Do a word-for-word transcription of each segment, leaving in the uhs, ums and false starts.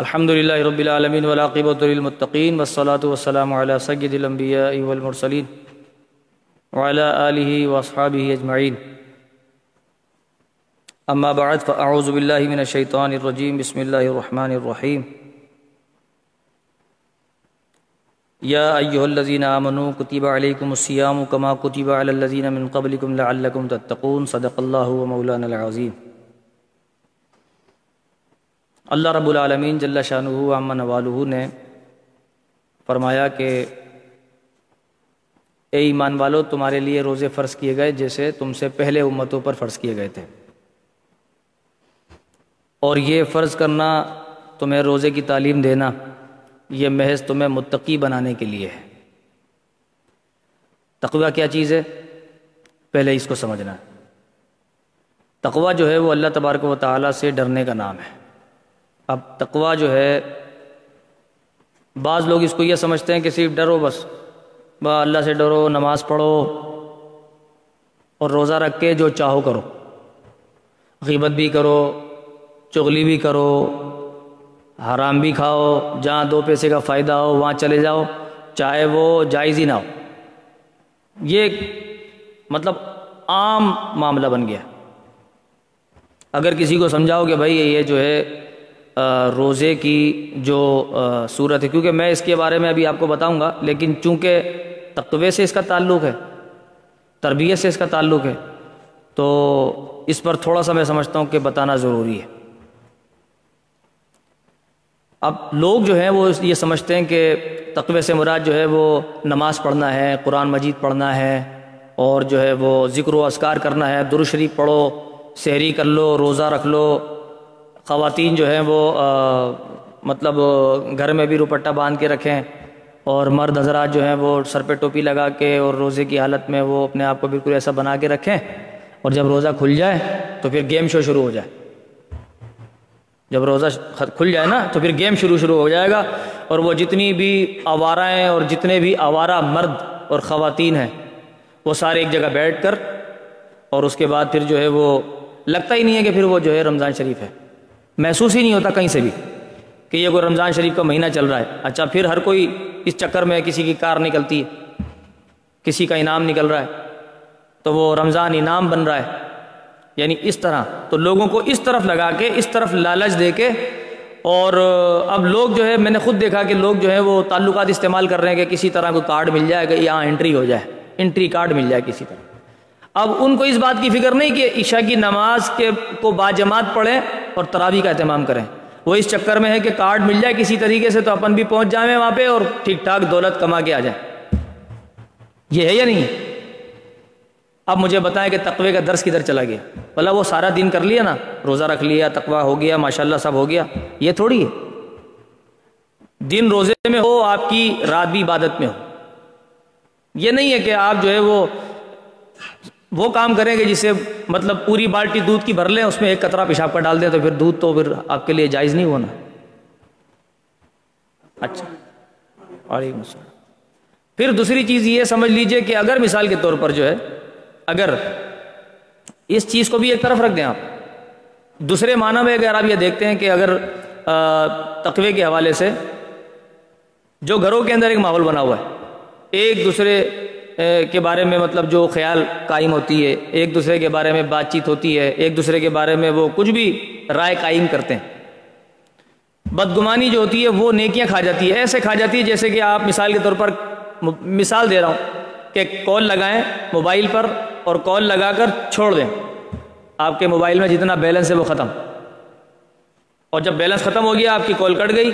الحمدللہ رب العالمین والعاقبۃ للمتقین والصلاۃ والسلام علی سید الانبیاء والمرسلین وعلی آلہ واصحابہ اجمعین اما بعد فاعوذ باللہ من الشیطان الرجیم بسم اللہ الرحمن الرحیم یا ایھا الذین آمنوا کتب علیکم الصیام کما کتب علی الذین من قبلکم لعلکم تتقون صدق اللہ مولانا العظیم۔ اللہ رب العالمین جل شانہ و عما نوالہ نے فرمایا کہ اے ایمان والو، تمہارے لیے روزے فرض کیے گئے جیسے تم سے پہلے امتوں پر فرض کیے گئے تھے، اور یہ فرض کرنا، تمہیں روزے کی تعلیم دینا، یہ محض تمہیں متقی بنانے کے لیے ہے۔ تقویٰ کیا چیز ہے، پہلے اس کو سمجھنا۔ تقویٰ جو ہے وہ اللہ تبارک و تعالیٰ سے ڈرنے کا نام ہے۔ اب تقویٰ جو ہے، بعض لوگ اس کو یہ سمجھتے ہیں کہ صرف ڈرو، بس با اللہ سے ڈرو، نماز پڑھو اور روزہ رکھ کے جو چاہو کرو، غیبت بھی کرو، چغلی بھی کرو، حرام بھی کھاؤ، جہاں دو پیسے کا فائدہ ہو وہاں چلے جاؤ، چاہے وہ جائز ہی نہ ہو۔ یہ مطلب عام معاملہ بن گیا۔ اگر کسی کو سمجھاؤ کہ بھائی یہ جو ہے روزے کی جو صورت ہے، کیونکہ میں اس کے بارے میں ابھی آپ کو بتاؤں گا، لیکن چونکہ تقوی سے اس کا تعلق ہے، تربیت سے اس کا تعلق ہے، تو اس پر تھوڑا سا میں سمجھتا ہوں کہ بتانا ضروری ہے۔ اب لوگ جو ہیں وہ یہ سمجھتے ہیں کہ تقوی سے مراد جو ہے وہ نماز پڑھنا ہے، قرآن مجید پڑھنا ہے، اور جو ہے وہ ذکر و اذکار کرنا ہے، درود شریف پڑھو، سحری کر لو، روزہ رکھ لو، خواتین جو ہیں وہ مطلب گھر میں بھی روپٹہ باندھ کے رکھیں، اور مرد حضرات جو ہیں وہ سر پہ ٹوپی لگا کے اور روزے کی حالت میں وہ اپنے آپ کو بالکل ایسا بنا کے رکھیں، اور جب روزہ کھل جائے تو پھر گیم شو شروع ہو جائے۔ جب روزہ کھل جائے نا تو پھر گیم شروع شروع ہو جائے گا، اور وہ جتنی بھی آوارہ ہیں اور جتنے بھی آوارہ مرد اور خواتین ہیں وہ سارے ایک جگہ بیٹھ کر، اور اس کے بعد پھر جو ہے وہ لگتا ہی نہیں ہے کہ پھر وہ جو ہے رمضان شریف ہے، محسوس ہی نہیں ہوتا کہیں سے بھی کہ یہ کوئی رمضان شریف کا مہینہ چل رہا ہے۔ اچھا، پھر ہر کوئی اس چکر میں، کسی کی کار نکلتی ہے، کسی کا انعام نکل رہا ہے تو وہ رمضان انعام بن رہا ہے، یعنی اس طرح تو لوگوں کو اس طرف لگا کے، اس طرف لالچ دے کے، اور اب لوگ جو ہے، میں نے خود دیکھا کہ لوگ جو ہے وہ تعلقات استعمال کر رہے ہیں کہ کسی طرح کوئی کارڈ مل جائے گا، یہاں انٹری ہو جائے، انٹری کارڈ مل جائے کسی طرح۔ اب ان کو اس بات کی فکر نہیں کہ عشاء کی نماز کے کو باجماعت پڑھیں اور تراویح کا اہتمام کریں، وہ اس چکر میں ہے کہ کارڈ مل جائے کسی طریقے سے تو اپن بھی پہنچ جائیں وہاں پہ اور ٹھیک ٹھاک دولت کما کے آ جائیں۔ یہ ہے یا نہیں؟ اب مجھے بتائیں کہ تقوی کا درس کدھر چلا گیا؟ بھلا وہ سارا دن کر لیا نا، روزہ رکھ لیا، تقوی ہو گیا، ماشاءاللہ سب ہو گیا، یہ تھوڑی ہے۔ دن روزے میں ہو آپ کی، رات بھی عبادت میں ہو۔ یہ نہیں ہے کہ آپ جو ہے وہ وہ کام کریں گے جسے مطلب پوری بالٹی دودھ کی بھر لیں، اس میں ایک قطرہ پیشاب کا ڈال دیں تو پھر دودھ تو پھر آپ کے لیے جائز نہیں ہونا۔ اچھا، وعلیکم السلام۔ پھر دوسری چیز یہ سمجھ لیجئے کہ اگر مثال کے طور پر جو ہے، اگر اس چیز کو بھی ایک طرف رکھ دیں آپ، دوسرے معنی میں اگر آپ یہ دیکھتے ہیں کہ اگر تقوی کے حوالے سے جو گھروں کے اندر ایک ماحول بنا ہوا ہے، ایک دوسرے کے بارے میں مطلب جو خیال قائم ہوتی ہے، ایک دوسرے کے بارے میں بات چیت ہوتی ہے، ایک دوسرے کے بارے میں وہ کچھ بھی رائے قائم کرتے ہیں، بدگمانی جو ہوتی ہے وہ نیکیاں کھا جاتی ہے، ایسے کھا جاتی ہے جیسے کہ آپ مثال کے طور پر، مثال دے رہا ہوں کہ کال لگائیں موبائل پر اور کال لگا کر چھوڑ دیں، آپ کے موبائل میں جتنا بیلنس ہے وہ ختم، اور جب بیلنس ختم ہو گیا آپ کی کال کٹ گئی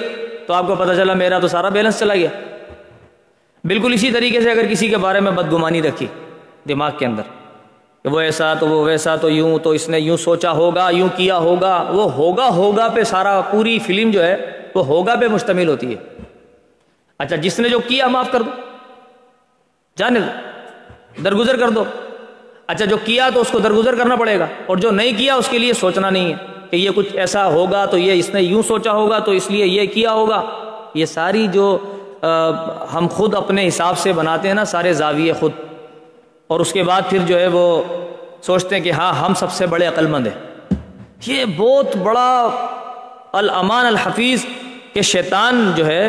تو آپ کو پتہ چلا میرا تو سارا بیلنس چلا گیا۔ بالکل اسی طریقے سے اگر کسی کے بارے میں بدگمانی رکھی دماغ کے اندر کہ وہ ایسا تو وہ ویسا تو یوں تو اس نے یوں سوچا ہوگا، یوں کیا ہوگا، وہ ہوگا ہوگا پہ سارا، پوری فلم جو ہے وہ ہوگا پہ مشتمل ہوتی ہے۔ اچھا، جس نے جو کیا معاف کر دو، جانے دو، درگزر کر دو۔ اچھا، جو کیا تو اس کو درگزر کرنا پڑے گا، اور جو نہیں کیا اس کے لیے سوچنا نہیں ہے کہ یہ کچھ ایسا ہوگا تو یہ اس نے یوں سوچا ہوگا تو اس لیے یہ کیا ہوگا۔ یہ ساری جو ہم خود اپنے حساب سے بناتے ہیں نا سارے زاویے خود، اور اس کے بعد پھر جو ہے وہ سوچتے ہیں کہ ہاں ہم سب سے بڑے عقل مند ہیں۔ یہ بہت بڑا الامان الحفیظ کہ شیطان جو ہے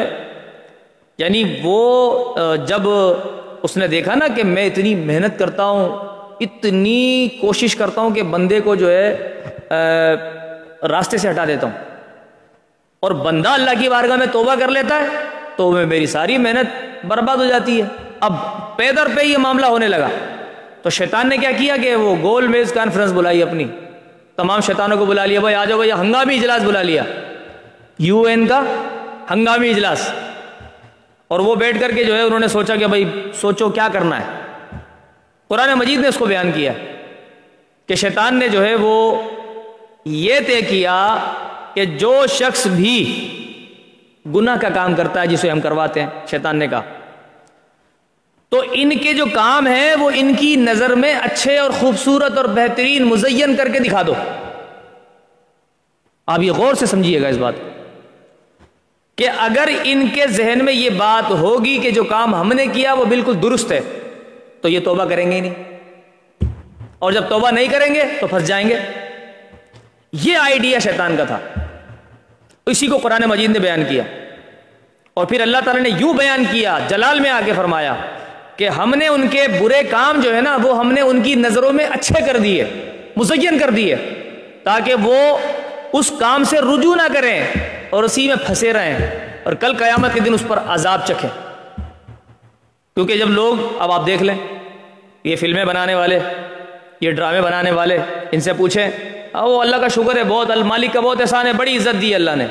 یعنی وہ جب اس نے دیکھا نا کہ میں اتنی محنت کرتا ہوں، اتنی کوشش کرتا ہوں کہ بندے کو جو ہے راستے سے ہٹا دیتا ہوں، اور بندہ اللہ کی بارگاہ میں توبہ کر لیتا ہے تو میں میری ساری محنت برباد ہو جاتی ہے، اب پیدر پہ یہ معاملہ ہونے لگا، تو شیطان نے کیا کیا کہ وہ گول میز کانفرنس بلائی، اپنی تمام شیطانوں کو بلا لیا، بھائی آ جاؤ، یہ ہنگامی اجلاس بلا لیا، یو این کا ہنگامی اجلاس، اور وہ بیٹھ کر کے جو ہے انہوں نے سوچا کہ بھائی سوچو کیا کرنا ہے۔ قرآن مجید نے اس کو بیان کیا کہ شیطان نے جو ہے وہ یہ طے کیا کہ جو شخص بھی گناہ کا کام کرتا ہے جسے ہم کرواتے ہیں، شیطان نے کہا تو ان کے جو کام ہیں وہ ان کی نظر میں اچھے اور خوبصورت اور بہترین مزین کر کے دکھا دو۔ آپ یہ غور سے سمجھیے گا اس بات کہ اگر ان کے ذہن میں یہ بات ہوگی کہ جو کام ہم نے کیا وہ بالکل درست ہے تو یہ توبہ کریں گے ہی نہیں، اور جب توبہ نہیں کریں گے تو پھنس جائیں گے۔ یہ آئیڈیا شیطان کا تھا، اسی کو قرآن مجید نے بیان کیا، اور پھر اللہ تعالیٰ نے یوں بیان کیا، جلال میں آ کے فرمایا کہ ہم نے ان کے برے کام جو ہے نا وہ ہم نے ان کی نظروں میں اچھے کر دیے، مزین کر دیے، تاکہ وہ اس کام سے رجوع نہ کریں اور اسی میں پھنسے رہیں اور کل قیامت کے دن اس پر عذاب چکھیں۔ کیونکہ جب لوگ، اب آپ دیکھ لیں یہ فلمیں بنانے والے، یہ ڈرامے بنانے والے، ان سے پوچھیں وہ اللہ کا شکر ہے، بہت المالک کا بہت احسان ہے، بڑی عزت دی اللہ نے،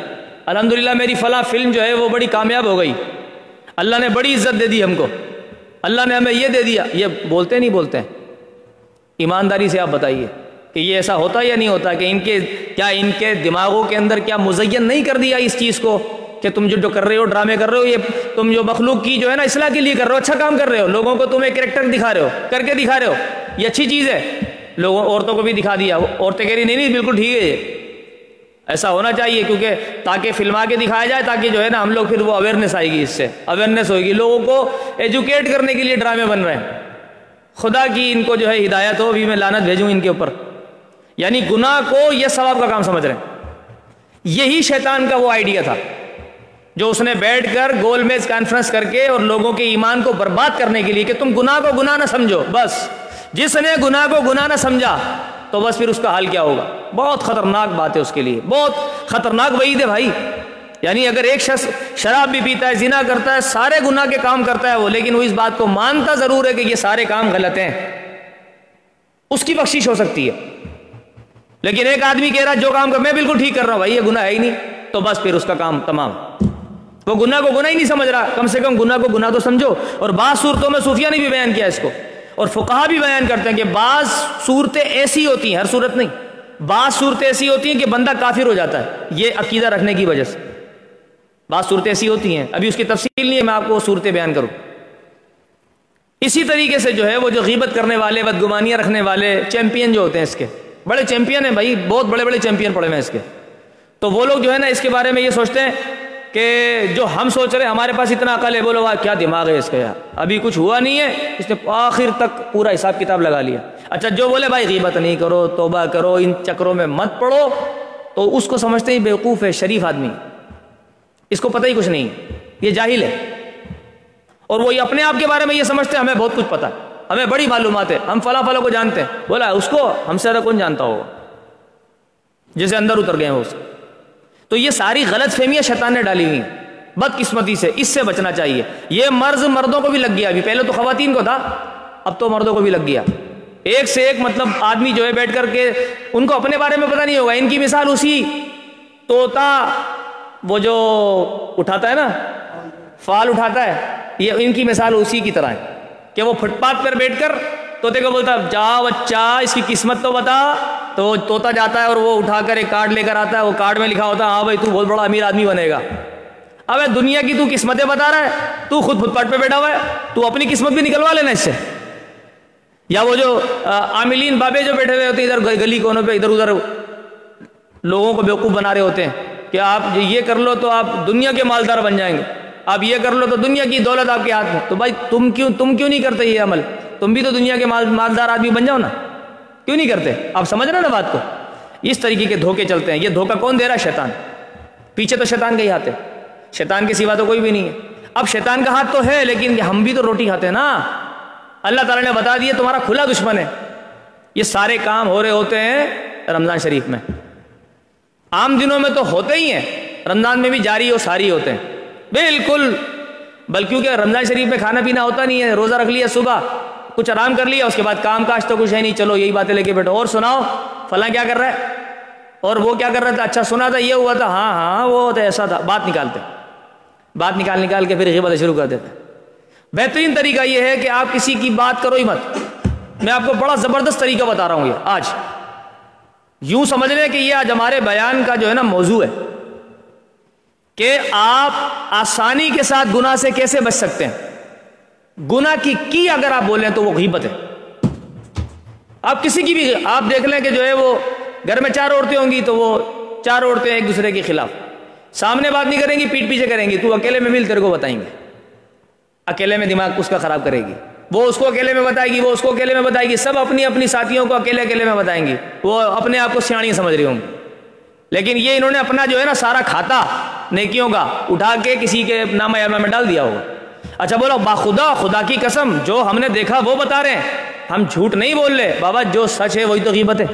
الحمدللہ میری فلاں فلم جو ہے وہ بڑی کامیاب ہو گئی، اللہ نے بڑی عزت دے دی ہم کو، اللہ نے ہمیں یہ دے دیا، یہ بولتے نہیں بولتے ہیں؟ ایمانداری سے آپ بتائیے کہ یہ ایسا ہوتا یا نہیں ہوتا کہ ان کے کیا ان کے دماغوں کے اندر کیا مزین نہیں کر دیا اس چیز کو کہ تم جو جو کر رہے ہو، ڈرامے کر رہے ہو، یہ تم جو مخلوق کی جو ہے نا اصلاح کے لیے کر رہے ہو، اچھا کام کر رہے ہو، لوگوں کو تم ایک کریکٹر دکھا رہے ہو، کر کے دکھا رہے ہو، یہ اچھی چیز ہے، لوگوں عورتوں کو بھی دکھا دیا، عورتیں کہہ رہی نہیں نہیں بالکل ٹھیک ہے، یہ ایسا ہونا چاہیے، کیونکہ تاکہ فلما کے دکھایا جائے تاکہ جو ہے نا ہم لوگ پھر وہ اویئرنیس آئے گی، اس سے اویئرنیس ہوئے گی، لوگوں کو ایجوکیٹ کرنے کے لیے ڈرامے بن رہے ہیں، خدا کی ان کو جو ہے ہدایت ہو، بھی میں لعنت بھیجوں ان کے اوپر، یعنی گناہ کو یہ ثواب کا کام سمجھ رہے ہیں۔ یہی شیطان کا وہ آئیڈیا تھا جو اس نے بیٹھ کر گول میز کانفرنس کر کے اور لوگوں کے ایمان کو برباد کرنے کے لیے کہ تم گناہ کو گناہ نہ سمجھو، بس جس نے گناہ کو گناہ نہ سمجھا تو بس پھر اس کا حال کیا ہوگا، بہت خطرناک بات ہے، اس کے لیے بہت خطرناک وعید ہے بھائی، یعنی اگر ایک شخص شراب بھی پیتا ہے، زنا کرتا ہے، سارے گناہ کے کام کرتا ہے وہ، لیکن وہ اس بات کو مانتا ضرور ہے کہ یہ سارے کام غلط ہیں، اس کی بخشش ہو سکتی ہے، لیکن ایک آدمی کہہ رہا ہے جو کام کر میں بالکل ٹھیک کر رہا ہوں بھائی، یہ گناہ ہے ہی نہیں، تو بس پھر اس کا کام تمام، وہ گناہ کو گناہ ہی نہیں سمجھ رہا، کم سے کم گناہ کو گناہ تو سمجھو۔ اور بعض صورتوں میں صوفیہ نے بھی بیان کیا اس کو، اور فقہا بھی بیان کرتے ہیں کہ بعض صورتیں ایسی ہوتی ہیں، ہر صورت نہیں، بعض صورتیں ایسی ہوتی ہیں کہ بندہ کافر ہو جاتا ہے یہ عقیدہ رکھنے کی وجہ سے، بعض صورتیں ایسی ہوتی ہیں، ابھی اس کی تفصیل نہیں ہے، میں آپ کو وہ صورتیں بیان کروں۔ اسی طریقے سے جو ہے وہ جو غیبت کرنے والے، بدگمانیاں رکھنے والے، چیمپئن جو ہوتے ہیں اس کے، بڑے چیمپئن ہیں بھائی، بہت بڑے بڑے چیمپئن پڑے ہیں اس کے، تو وہ لوگ جو ہے نا اس کے بارے میں یہ سوچتے ہیں کہ جو ہم سوچ رہے ہیں ہمارے پاس اتنا عقل ہے، بولو کیا دماغ ہے اس کا، ابھی کچھ ہوا نہیں ہے، اس نے آخر تک پورا حساب کتاب لگا لیا۔ اچھا جو بولے بھائی غیبت نہیں کرو، توبہ کرو، ان چکروں میں مت پڑو، تو اس کو سمجھتے ہی بیوقوف ہے، شریف آدمی، اس کو پتہ ہی کچھ نہیں، یہ جاہل ہے، اور وہ اپنے آپ کے بارے میں یہ سمجھتے ہیں ہمیں بہت کچھ پتہ ہے، ہمیں بڑی معلومات ہے، ہم فلاں فلاں کو جانتے ہیں، بولا اس کو ہم سے زیادہ کون جانتا ہوگا، جیسے اندر اتر گئے ہیں اس کو۔ تو یہ ساری غلط فہمیاں شیطان نے ڈالی ہوئی ہیں، بدقسمتی سے اس سے بچنا چاہیے، یہ مرض مردوں کو بھی لگ گیا، ابھی پہلے تو خواتین کو تھا، اب تو مردوں کو بھی لگ گیا، ایک سے ایک مطلب آدمی جو ہے بیٹھ کر کے ان کو اپنے بارے میں پتہ نہیں ہوگا، ان کی مثال اسی طوطا وہ جو اٹھاتا ہے نا فال اٹھاتا ہے، یہ ان کی مثال اسی کی طرح ہے کہ وہ فٹ پاتھ پر بیٹھ کر طوطے کو بولتا ہے جا بچہ اس کی قسمت تو بتا، تو طوطا جاتا ہے اور وہ اٹھا کر ایک کارڈ لے کر آتا ہے، وہ کارڈ میں لکھا ہوتا ہے ہاں بھائی تو بہت بڑا امیر آدمی بنے گا، اب دنیا کی تو قسمتیں بتا رہا ہے، تو خود فٹ پاتھ پہ بیٹھا ہوا ہے، تو اپنی قسمت بھی نکلوا لینا اس سے۔ یا وہ جو عاملین بابے جو بیٹھے ہوئے ہوتے ہیں ادھر گلی کونوں پہ ادھر ادھر لوگوں کو بیوقوف بنا رہے ہوتے ہیں کہ آپ یہ کر لو تو آپ دنیا کے مالدار بن جائیں گے، آپ یہ کر لو تو دنیا کی دولت آپ کے ہاتھ میں، تو بھائی تم کیوں تم کیوں نہیں کرتے یہ عمل، تم بھی تو دنیا کے مالدار آدمی بن جاؤ نا، کیوں نہیں کرتے، آپ سمجھ رہے نا بات کو۔ اس طریقے کے دھوکے چلتے ہیں، یہ دھوکہ کون دے رہا ہے، شیطان، پیچھے تو شیطان کا ہی ہاتھ ہے، شیطان کے سوا تو کوئی بھی نہیں ہے. اب شیطان کا ہاتھ تو ہے لیکن ہم بھی تو روٹی کھاتے ہیں نا. اللہ تعالیٰ نے بتا دیا تمہارا کھلا دشمن ہے. یہ سارے کام ہو رہے ہوتے ہیں رمضان شریف میں. عام دنوں میں تو ہوتے ہی ہیں, رمضان میں بھی جاری اور ساری ہوتے ہیں بالکل. بلکہ کہ رمضان شریف میں کھانا پینا ہوتا نہیں ہے, روزہ رکھ لیا, صبح کچھ آرام کر لیا, اس کے بعد کام کاج تو کچھ ہے نہیں, چلو یہی باتیں لے کے بیٹھو. اور سناؤ فلاں کیا کر رہا ہے اور وہ کیا کر رہا تھا, اچھا سنا تھا یہ ہوا تھا, ہاں ہاں وہ تو ایسا تھا, بات نکالتے بات نکال نکال کے پھر غیبت شروع کر دیتے. بہترین طریقہ یہ ہے کہ آپ کسی کی بات کرو ہی مت. میں آپ کو بڑا زبردست طریقہ بتا رہا ہوں. یہ آج یوں سمجھ لیں کہ یہ آج ہمارے بیان کا جو ہے نا موضوع ہے کہ آپ آسانی کے ساتھ گناہ سے کیسے بچ سکتے ہیں. گناہ کی کی اگر آپ بولیں تو وہ غیبت ہے. آپ کسی کی بھی آپ دیکھ لیں کہ جو ہے وہ گھر میں چار عورتیں ہوں گی تو وہ چار عورتیں ایک دوسرے کے خلاف سامنے بات نہیں کریں گی, پیٹ پیچھے کریں گی. تو اکیلے میں مل تیرے کو بتائیں گے, اکیلے میں دماغ اس کا خراب کرے گی, وہ اس کو اکیلے میں بتائے گی, وہ اس کو اکیلے میں بتائے گی, سب اپنی اپنی ساتھیوں کو اکیلے اکیلے میں بتائیں گی. وہ اپنے آپ کو سیاڑی سمجھ رہی ہوں گی, لیکن یہ انہوں نے اپنا جو ہے نا سارا کھاتا نیکیوں کا اٹھا کے کسی کے نامہ یامہ میں ڈال دیا ہوگا. اچھا بولو باخدا, خدا کی قسم جو ہم نے دیکھا وہ بتا رہے ہیں, ہم جھوٹ نہیں بول رہے. بابا جو سچ ہے وہی تو غیبت ہے.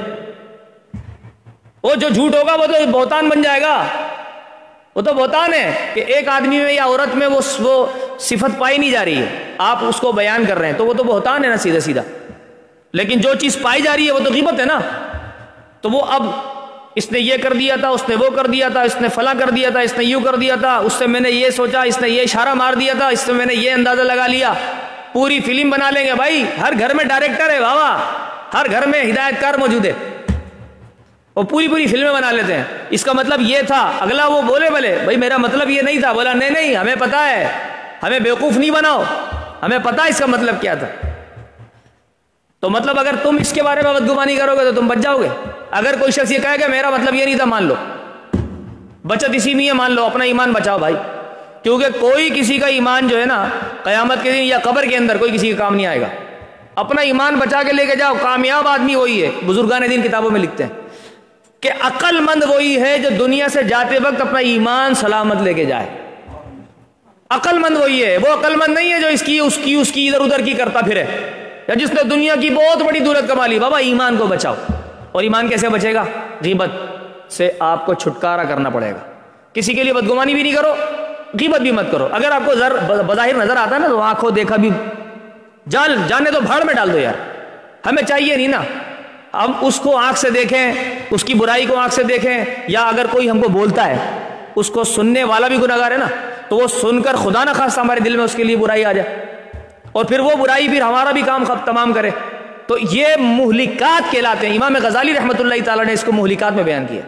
وہ جو جھوٹ ہوگا وہ تو بہتان بن جائے گا, وہ تو بہتان ہے کہ ایک آدمی میں یا عورت میں وہ وہ صفت پائی نہیں جا رہی ہے, آپ اس کو بیان کر رہے ہیں تو وہ تو بہتان ہے نا سیدھا سیدھا. لیکن جو چیز پائی جا رہی ہے وہ تو غیبت ہے نا. تو وہ اب اس نے یہ کر دیا تھا, اس نے وہ کر دیا تھا, اس نے فلاں کر دیا تھا, اس نے یوں کر دیا تھا, اس سے میں نے یہ سوچا, اس نے یہ اشارہ مار دیا تھا, اس سے میں نے یہ اندازہ لگا لیا, پوری فلم بنا لیں گے. بھائی ہر گھر میں ڈائریکٹر ہے بابا, ہر گھر میں ہدایت کار موجود ہے, وہ پوری پوری فلمیں بنا لیتے ہیں. اس کا مطلب یہ تھا, اگلا وہ بولے بھلے بھائی میرا مطلب یہ نہیں تھا, بولا نہیں نہیں ہمیں پتہ ہے, ہمیں بیوقوف نہیں بناؤ, ہمیں پتہ ہے اس کا مطلب کیا تھا. تو مطلب اگر تم اس کے بارے میں بدگمانی کرو گے تو تم بچ جاؤ گے. اگر کوئی شخص یہ کہے کہ میرا مطلب یہ نہیں تھا, مان لو بچت اسی میں ہے, مان لو اپنا ایمان بچاؤ بھائی, کیونکہ کوئی کسی کا ایمان جو ہے نا قیامت کے دن یا قبر کے اندر کوئی کسی کے کام نہیں آئے گا. اپنا ایمان بچا کے لے کے جاؤ. کامیاب آدمی وہی ہے, بزرگان دین کتابوں میں لکھتے ہیں کہ عقل مند وہی ہے جو دنیا سے جاتے وقت اپنا ایمان سلامت لے کے جائے. عقل مند وہی ہے, وہ عقل مند نہیں ہے جو اس کی اس کی اس کی ادھر ادھر کی کرتا پھرے, یا جس نے دنیا کی بہت بڑی دولت کما لی. بابا ایمان کو بچاؤ. اور ایمان کیسے بچے گا؟ غیبت سے آپ کو چھٹکارا کرنا پڑے گا. کسی کے لیے بدگمانی بھی نہیں کرو, غیبت بھی مت کرو. اگر آپ کو بظاہر نظر آتا ہے نا تو آنکھوں دیکھا بھی جال جانے تو بھاڑ میں ڈال دو یار, ہمیں چاہیے نہیں نا. ہم اس کو آنکھ سے دیکھیں, اس کی برائی کو آنکھ سے دیکھیں, یا اگر کوئی ہم کو بولتا ہے اس کو سننے والا بھی گناہگار ہے نا, تو وہ سن کر خدا نہ خواستہ ہمارے دل میں اس کے لیے برائی آ جائے اور پھر وہ برائی پھر ہمارا بھی کام تمام کرے, تو یہ مہلکات کہلاتے ہیں. امام غزالی رحمۃ اللہ تعالیٰ نے اس کو مہلکات میں بیان کیا.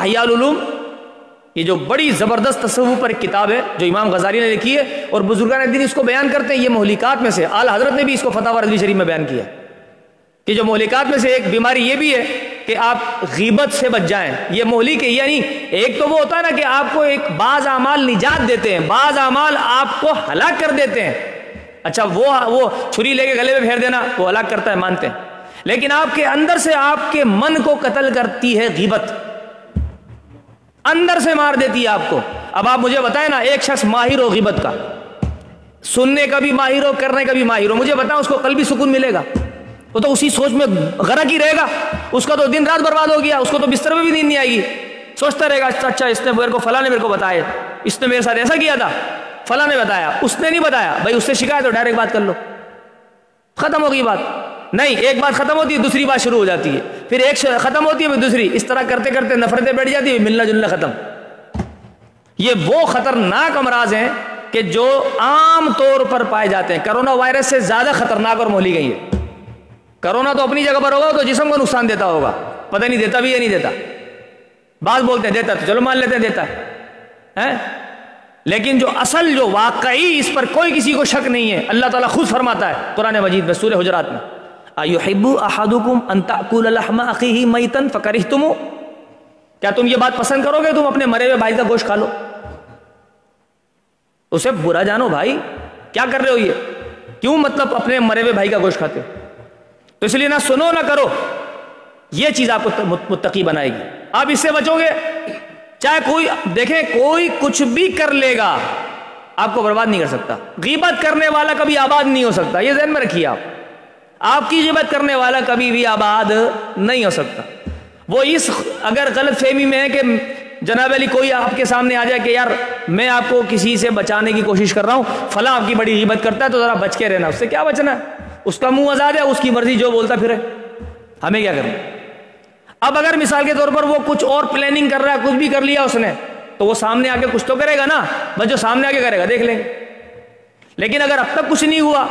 احیاء العلوم یہ جو بڑی زبردست تصوف پر ایک کتاب ہے جو امام غزالی نے لکھی ہے اور بزرگان دین اس کو بیان کرتے ہیں, یہ مہلکات میں سے. اعلی حضرت نے بھی اس کو فتح رضوی شریف میں بیان کیا کہ جو مہلکات میں سے ایک بیماری یہ بھی ہے کہ آپ غیبت سے بچ جائیں. یہ مہلک ہے, یعنی ایک تو وہ ہوتا ہے نا کہ آپ کو ایک بعض اعمال نجات دیتے ہیں, بعض اعمال آپ کو ہلاک کر دیتے ہیں. اچھا وہ وہ چھری لے کے گلے میں پھیر دینا وہ ہلاک کرتا ہے, مانتے ہیں, لیکن آپ کے اندر سے آپ کے من کو قتل کرتی ہے غیبت, اندر سے مار دیتی ہے آپ کو. اب آپ مجھے بتائیں نا, ایک شخص ماہر ہو غیبت کا, سننے کا بھی ماہر ہو, کرنے کا بھی ماہر ہو, مجھے بتاؤ اس کو قلبی سکون ملے گا؟ وہ تو اسی سوچ میں غرق ہی رہے گا. اس کا تو دن رات برباد ہو گیا, اس کو تو بستر میں بھی نیند نہیں آئے گی, سوچتا رہے گا اچھا اس نے میرے کو فلاں نے میرے کو بتایا, اس نے میرے ساتھ ایسا کیا تھا, فلاں نے بتایا, اس نے نہیں بتایا. بھائی اس سے شکایت ہو ڈائریکٹ بات کر لو, ختم ہوگی بات. نہیں, ایک بات ختم ہوتی ہے دوسری بات شروع ہو جاتی ہے, پھر ایک ختم ہوتی ہے پھر دوسری, اس طرح کرتے کرتے نفرتیں بیٹھ جاتی ہے, ملنا جلنا ختم. یہ وہ خطرناک امراض ہیں کہ جو عام طور پر پائے جاتے ہیں. کرونا وائرس سے زیادہ خطرناک اور مہلک گئی ہے. کرونا تو اپنی جگہ پر ہوگا تو جسم کو نقصان دیتا ہوگا, پتہ نہیں دیتا بھی یا نہیں دیتا. بعض بولتے ہیں دیتا تو چلو مان لیتے ہیں دیتا ہے, لیکن جو اصل جو واقعی اس پر کوئی کسی کو شک نہیں ہے. اللہ تعالیٰ خود فرماتا ہے قرآن مجید میں سورہ حجرات میں, ایحب احدکم ان تاکل لحم اخیہ میتا فکرہتموہ, کیا تم یہ بات پسند کرو گے تم اپنے مرے ہوئے بھائی کا گوشت کھا لو؟ اسے برا جانو بھائی, کیا کر رہے ہو یہ, کیوں مطلب اپنے مرے ہوئے بھائی کا گوشت کھاتے ہو؟ تو اس لیے نہ سنو نہ کرو, یہ چیز آپ کو متقی بنائے گی. آپ اس سے بچو گے چاہے کوئی دیکھیں کوئی کچھ بھی کر لے گا آپ کو برباد نہیں کر سکتا. غیبت کرنے والا کبھی آباد نہیں ہو سکتا, یہ ذہن میں رکھیے آپ. آپ کی غیبت کرنے والا کبھی بھی آباد نہیں ہو سکتا. وہ اس اگر غلط فہمی میں ہے کہ جناب علی کوئی آپ کے سامنے آ جائے کہ یار میں آپ کو کسی سے بچانے کی کوشش کر رہا ہوں, فلاں آپ کی بڑی غیبت کرتا ہے تو ذرا بچ کے رہنا, اس سے کیا بچنا ہے, اس کا منہ آزاد ہے, اس کی مرضی جو بولتا پھرے, ہمیں کیا کرنا. اب اگر مثال کے طور پر وہ کچھ اور پلاننگ کر رہا ہے, کچھ بھی کر لیا اس نے, تو وہ سامنے آ کے کچھ تو کرے گا نا, بس جو سامنے آ کے کرے گا دیکھ لیں گے. لیکن اگر اب تک کچھ نہیں ہوا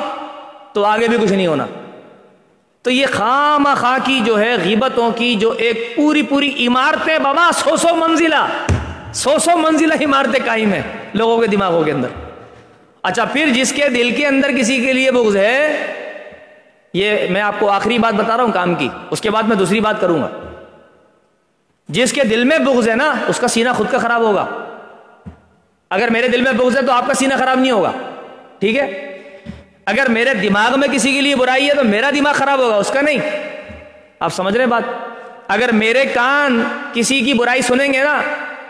تو آگے بھی کچھ نہیں ہونا. تو یہ خام خواہ کی جو ہے غیبتوں کی جو ایک پوری پوری عمارتیں, بابا سو سو منزلہ سو سو منزلہ عمارتیں قائم ہیں لوگوں کے دماغوں کے اندر. اچھا پھر جس کے دل کے اندر کسی کے لیے بغض ہے, یہ میں آپ کو آخری بات بتا رہا ہوں کام کی, اس کے بعد میں دوسری بات کروں گا. جس کے دل میں بغض ہے نا اس کا سینہ خود کا خراب ہوگا. اگر میرے دل میں بغض ہے تو آپ کا سینہ خراب نہیں ہوگا, ٹھیک ہے. اگر میرے دماغ میں کسی کے لیے برائی ہے تو میرا دماغ خراب ہوگا, اس کا نہیں. آپ سمجھ رہے بات. اگر میرے کان کسی کی برائی سنیں گے نا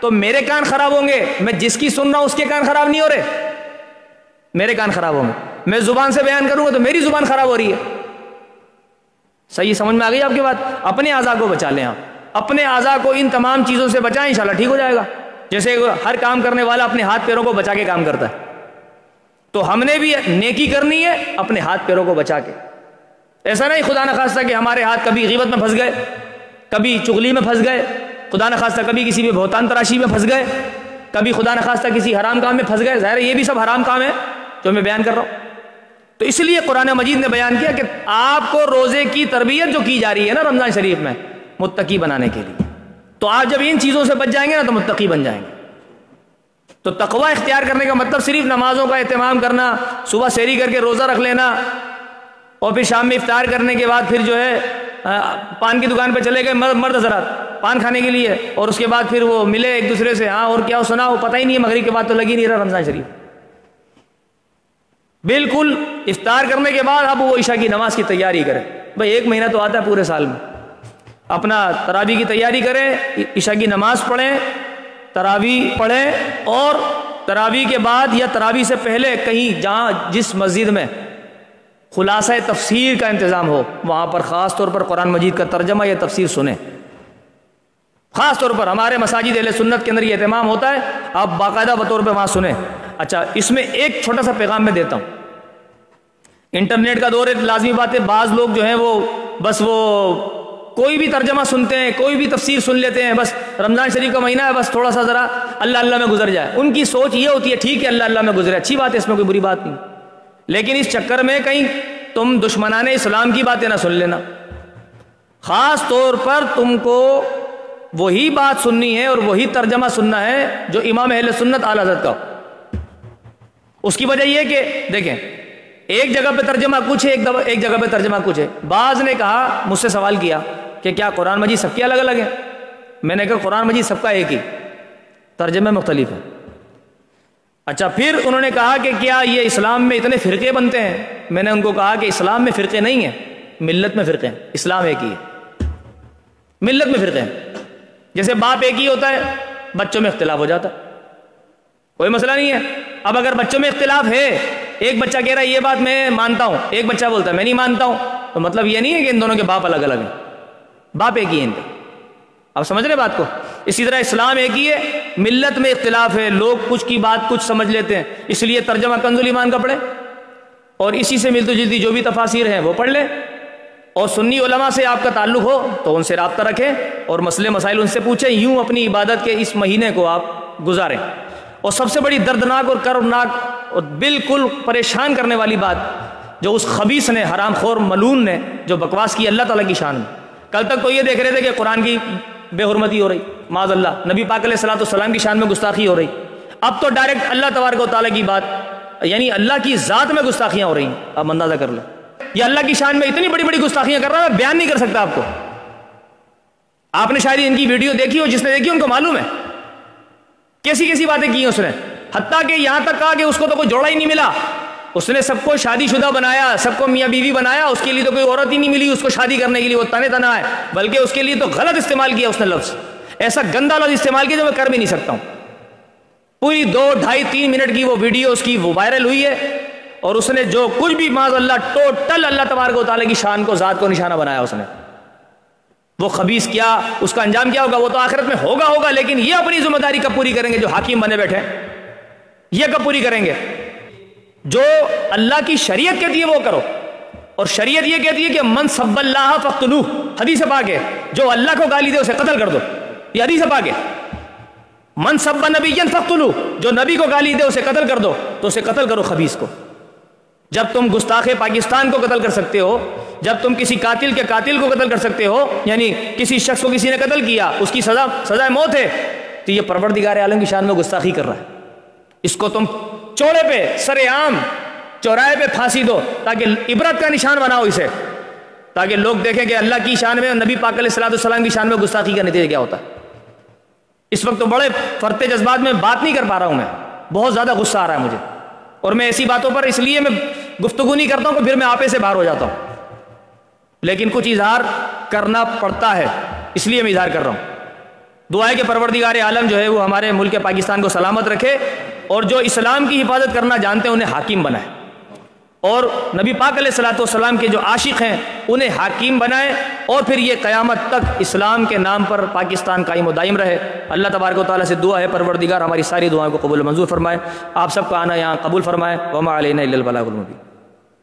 تو میرے کان خراب ہوں گے, میں جس کی سن رہا ہوں اس کے کان خراب نہیں ہو رہے, میرے کان خراب ہوں گے. میں زبان سے بیان کروں گا تو میری زبان خراب ہو رہی ہے. صحیح سمجھ میں آ گئی آپ کی بات. اپنے اعضاء کو بچا لیں, آپ اپنے اعضاء کو ان تمام چیزوں سے بچائیں, انشاءاللہ ٹھیک ہو جائے گا. جیسے ہر کام کرنے والا اپنے ہاتھ پیروں کو بچا کے کام کرتا ہے, تو ہم نے بھی نیکی کرنی ہے اپنے ہاتھ پیروں کو بچا کے. ایسا نہیں خدا نخواستہ کہ ہمارے ہاتھ کبھی غیبت میں پھنس گئے, کبھی چغلی میں پھنس گئے, خدا نخواستہ کبھی کسی بھی بہتان تراشی میں پھنس گئے, کبھی خدا نخواستہ کسی حرام کام میں پھنس گئے. ظاہر ہے یہ بھی سب حرام کام ہے جو میں بیان کر رہا ہوں. تو اس لیے قرآن مجید نے بیان کیا کہ آپ کو روزے کی تربیت جو کی جا رہی ہے نا رمضان شریف میں متقی بنانے کے لیے, تو آپ جب ان چیزوں سے بچ جائیں گے نا تو متقی بن جائیں گے. تو تقوی اختیار کرنے کا مطلب صرف نمازوں کا اہتمام کرنا, صبح سحری کر کے روزہ رکھ لینا, اور پھر شام میں افطار کرنے کے بعد پھر جو ہے پان کی دکان پہ چلے گئے مرد حضرات پان کھانے کے لیے, اور اس کے بعد پھر وہ ملے ایک دوسرے سے, ہاں اور کیا سنا ہو پتہ ہی نہیں ہے, مغرب کے بعد تو لگی نہیں رہا رمضان شریف. بالکل افطار کرنے کے بعد اب وہ عشاء کی نماز کی تیاری کریں. بھائی ایک مہینہ تو آتا ہے پورے سال میں, اپنا تراویح کی تیاری کریں, عشاء کی نماز پڑھیں, تراویح پڑھیں, اور تراویح کے بعد یا تراویح سے پہلے کہیں جہاں جس مسجد میں خلاصہ تفسیر کا انتظام ہو وہاں پر خاص طور پر قرآن مجید کا ترجمہ یا تفسیر سنیں. خاص طور پر ہمارے مساجد اہل سنت کے اندر یہ اہتمام ہوتا ہے, آپ باقاعدہ بطور پہ وہاں سنیں. اچھا اس میں ایک چھوٹا سا پیغام میں دیتا ہوں. انٹرنیٹ کا دور ہے, لازمی بات ہے, بعض لوگ جو ہیں وہ بس وہ کوئی بھی ترجمہ سنتے ہیں, کوئی بھی تفسیر سن لیتے ہیں, بس رمضان شریف کا مہینہ ہے بس تھوڑا سا ذرا اللہ اللہ میں گزر جائے. ان کی سوچ یہ ہوتی ہے ٹھیک ہے اللہ اللہ میں گزرے, اچھی بات ہے, اس میں کوئی بری بات نہیں. لیکن اس چکر میں کہیں تم دشمنان اسلام کی باتیں نہ سن لینا. خاص طور پر تم کو وہی بات سننی ہے اور وہی ترجمہ سننا ہے جو امام اہل سنت اعلی حضرت کا ہو. اس کی وجہ یہ کہ دیکھیں ایک جگہ پہ ترجمہ کچھ ہے, ایک, ایک جگہ پہ ترجمہ کچھ ہے. بعض نے کہا, مجھ سے سوال کیا کہ کیا قرآن مجید سب کے الگ الگ ہیں؟ میں نے کہا قرآن مجید سب کا ایک ہی, ترجمے مختلف ہیں. اچھا پھر انہوں نے کہا کہ کیا یہ اسلام میں اتنے فرقے بنتے ہیں؟ میں نے ان کو کہا کہ اسلام میں فرقے نہیں ہیں, ملت میں فرقے ہیں, اسلام ایک ہی ہے, ملت میں فرقے ہیں. جیسے باپ ایک ہی ہوتا ہے بچوں میں اختلاف ہو جاتا ہے, کوئی مسئلہ نہیں ہے. اب اگر بچوں میں اختلاف ہے, ایک بچہ کہہ رہا ہے یہ بات میں مانتا ہوں, ایک بچہ بولتا ہے میں نہیں مانتا ہوں, تو مطلب یہ نہیں ہے کہ ان دونوں کے باپ الگ الگ ہیں, باپ ایک ہی ہے ان کے. آپ سمجھ رہے بات کو. اسی طرح اسلام ایک ہی ہے, ملت میں اختلاف ہے, لوگ کچھ کی بات کچھ سمجھ لیتے ہیں. اس لیے ترجمہ کنز الایمان کا پڑھیں اور اسی سے ملتی جلتی جو بھی تفاسیر ہیں وہ پڑھ لیں, اور سنی علماء سے آپ کا تعلق ہو تو ان سے رابطہ رکھیں اور مسئلے مسائل ان سے پوچھیں. یوں اپنی عبادت کے اس مہینے کو آپ گزاریں. اور سب سے بڑی دردناک اور کرناک اور بالکل پریشان کرنے والی بات جو اس خبیث نے, حرام خور ملون نے جو بکواس کی اللہ تعالیٰ کی شان میں. کل تک تو یہ دیکھ رہے تھے کہ قرآن کی بے حرمتی ہو رہی, معاذ اللہ, نبی پاک علیہ الصلوۃ والسلام کی شان میں گستاخی ہو رہی. اب تو ڈائریکٹ اللہ تبارک و تعالیٰ کی بات یعنی اللہ کی ذات میں گستاخیاں ہو رہی ہیں. آپ اندازہ کر لیں, یہ اللہ کی شان میں اتنی بڑی بڑی گستاخیاں کر رہا ہے, میں بیان نہیں کر سکتا آپ کو. آپ نے شاید ان کی ویڈیو دیکھی ہو, جس نے دیکھی ان کو معلوم ہے کیسی کیسی باتیں کی ہیں اس نے. حتیٰ کہ یہاں تک کہا کہ اس کو تو کوئی جوڑا ہی نہیں ملا, اس نے سب کو شادی شدہ بنایا, سب کو میاں بیوی بنایا, اس کے لیے تو کوئی عورت ہی نہیں ملی اس کو شادی کرنے کے لیے, وہ تانے تنا ہے. بلکہ اس کے لیے تو غلط استعمال کیا اس نے لفظ. ایسا گندا لفظ استعمال کیا جو میں کر بھی نہیں سکتا ہوں. پوری دو ڈھائی تین منٹ کی وہ ویڈیو اس کی وہ وائرل ہوئی ہے اور اس نے جو کچھ بھی معاذ اللہ ٹوٹل اللہ تبارک و تعالیٰ کی شان کو ذات کو نشانہ بنایا اس نے. وہ خبیث کیا, اس کا انجام کیا ہوگا, وہ تو آخرت میں ہوگا ہوگا لیکن یہ اپنی ذمہ داری کب پوری کریں گے جو حاکم بنے بیٹھے ہیں؟ یہ کب پوری کریں گے؟ جو اللہ کی شریعت کہتی ہے وہ کرو, اور شریعت یہ کہتی ہے کہ من سب اللہ فقتلوہ, حدیث پاک ہے, جو اللہ کو گالی دے اسے قتل کر دو. یہ حدیث پاک ہے, من سب نبیا فقتلوہ, جو نبی کو گالی دے اسے قتل کر دو, تو اسے قتل کرو خبیث کو. جب تم گستاخ پاکستان کو قتل کر سکتے ہو, جب تم کسی قاتل کے قاتل کو قتل کر سکتے ہو, یعنی کسی شخص کو کسی نے قتل کیا اس کی سزا سزا موت ہے, تو یہ پروردگار عالم کی شان میں گستاخی کر رہا ہے. اس کو تم چوڑے پہ سر عام چوراہے پہ پھانسی دو تاکہ عبرت کا نشان بناؤ اسے, تاکہ لوگ دیکھیں کہ اللہ کی شان میں اور نبی پاک علیہ السلام کی شان میں گستاخی کا نتیجہ کیا ہوتا ہے. اس وقت تو بڑے فرتے جذبات میں بات نہیں کر پا رہا ہوں, میں بہت زیادہ غصہ آ رہا ہے مجھے, اور میں ایسی باتوں پر اس لیے میں گفتگو نہیں کرتا ہوں کہ پھر میں آپے سے باہر ہو جاتا ہوں, لیکن کچھ اظہار کرنا پڑتا ہے اس لیے میں اظہار کر رہا ہوں. دعا ہے کہ پروردگار عالم جو ہے وہ ہمارے ملک پاکستان کو سلامت رکھے, اور جو اسلام کی حفاظت کرنا جانتے ہیں انہیں حاکم بنائے, اور نبی پاک علیہ السلام کے جو عاشق ہیں انہیں حاکم بنائے, اور پھر یہ قیامت تک اسلام کے نام پر پاکستان قائم و دائم رہے. اللہ تبارک و تعالیٰ سے دعا ہے پروردگار ہماری ساری دعاؤں کو قبول منظور فرمائے, آپ سب کا آنا یہاں قبول فرمائے. وما علینا الا البلاغ المبین.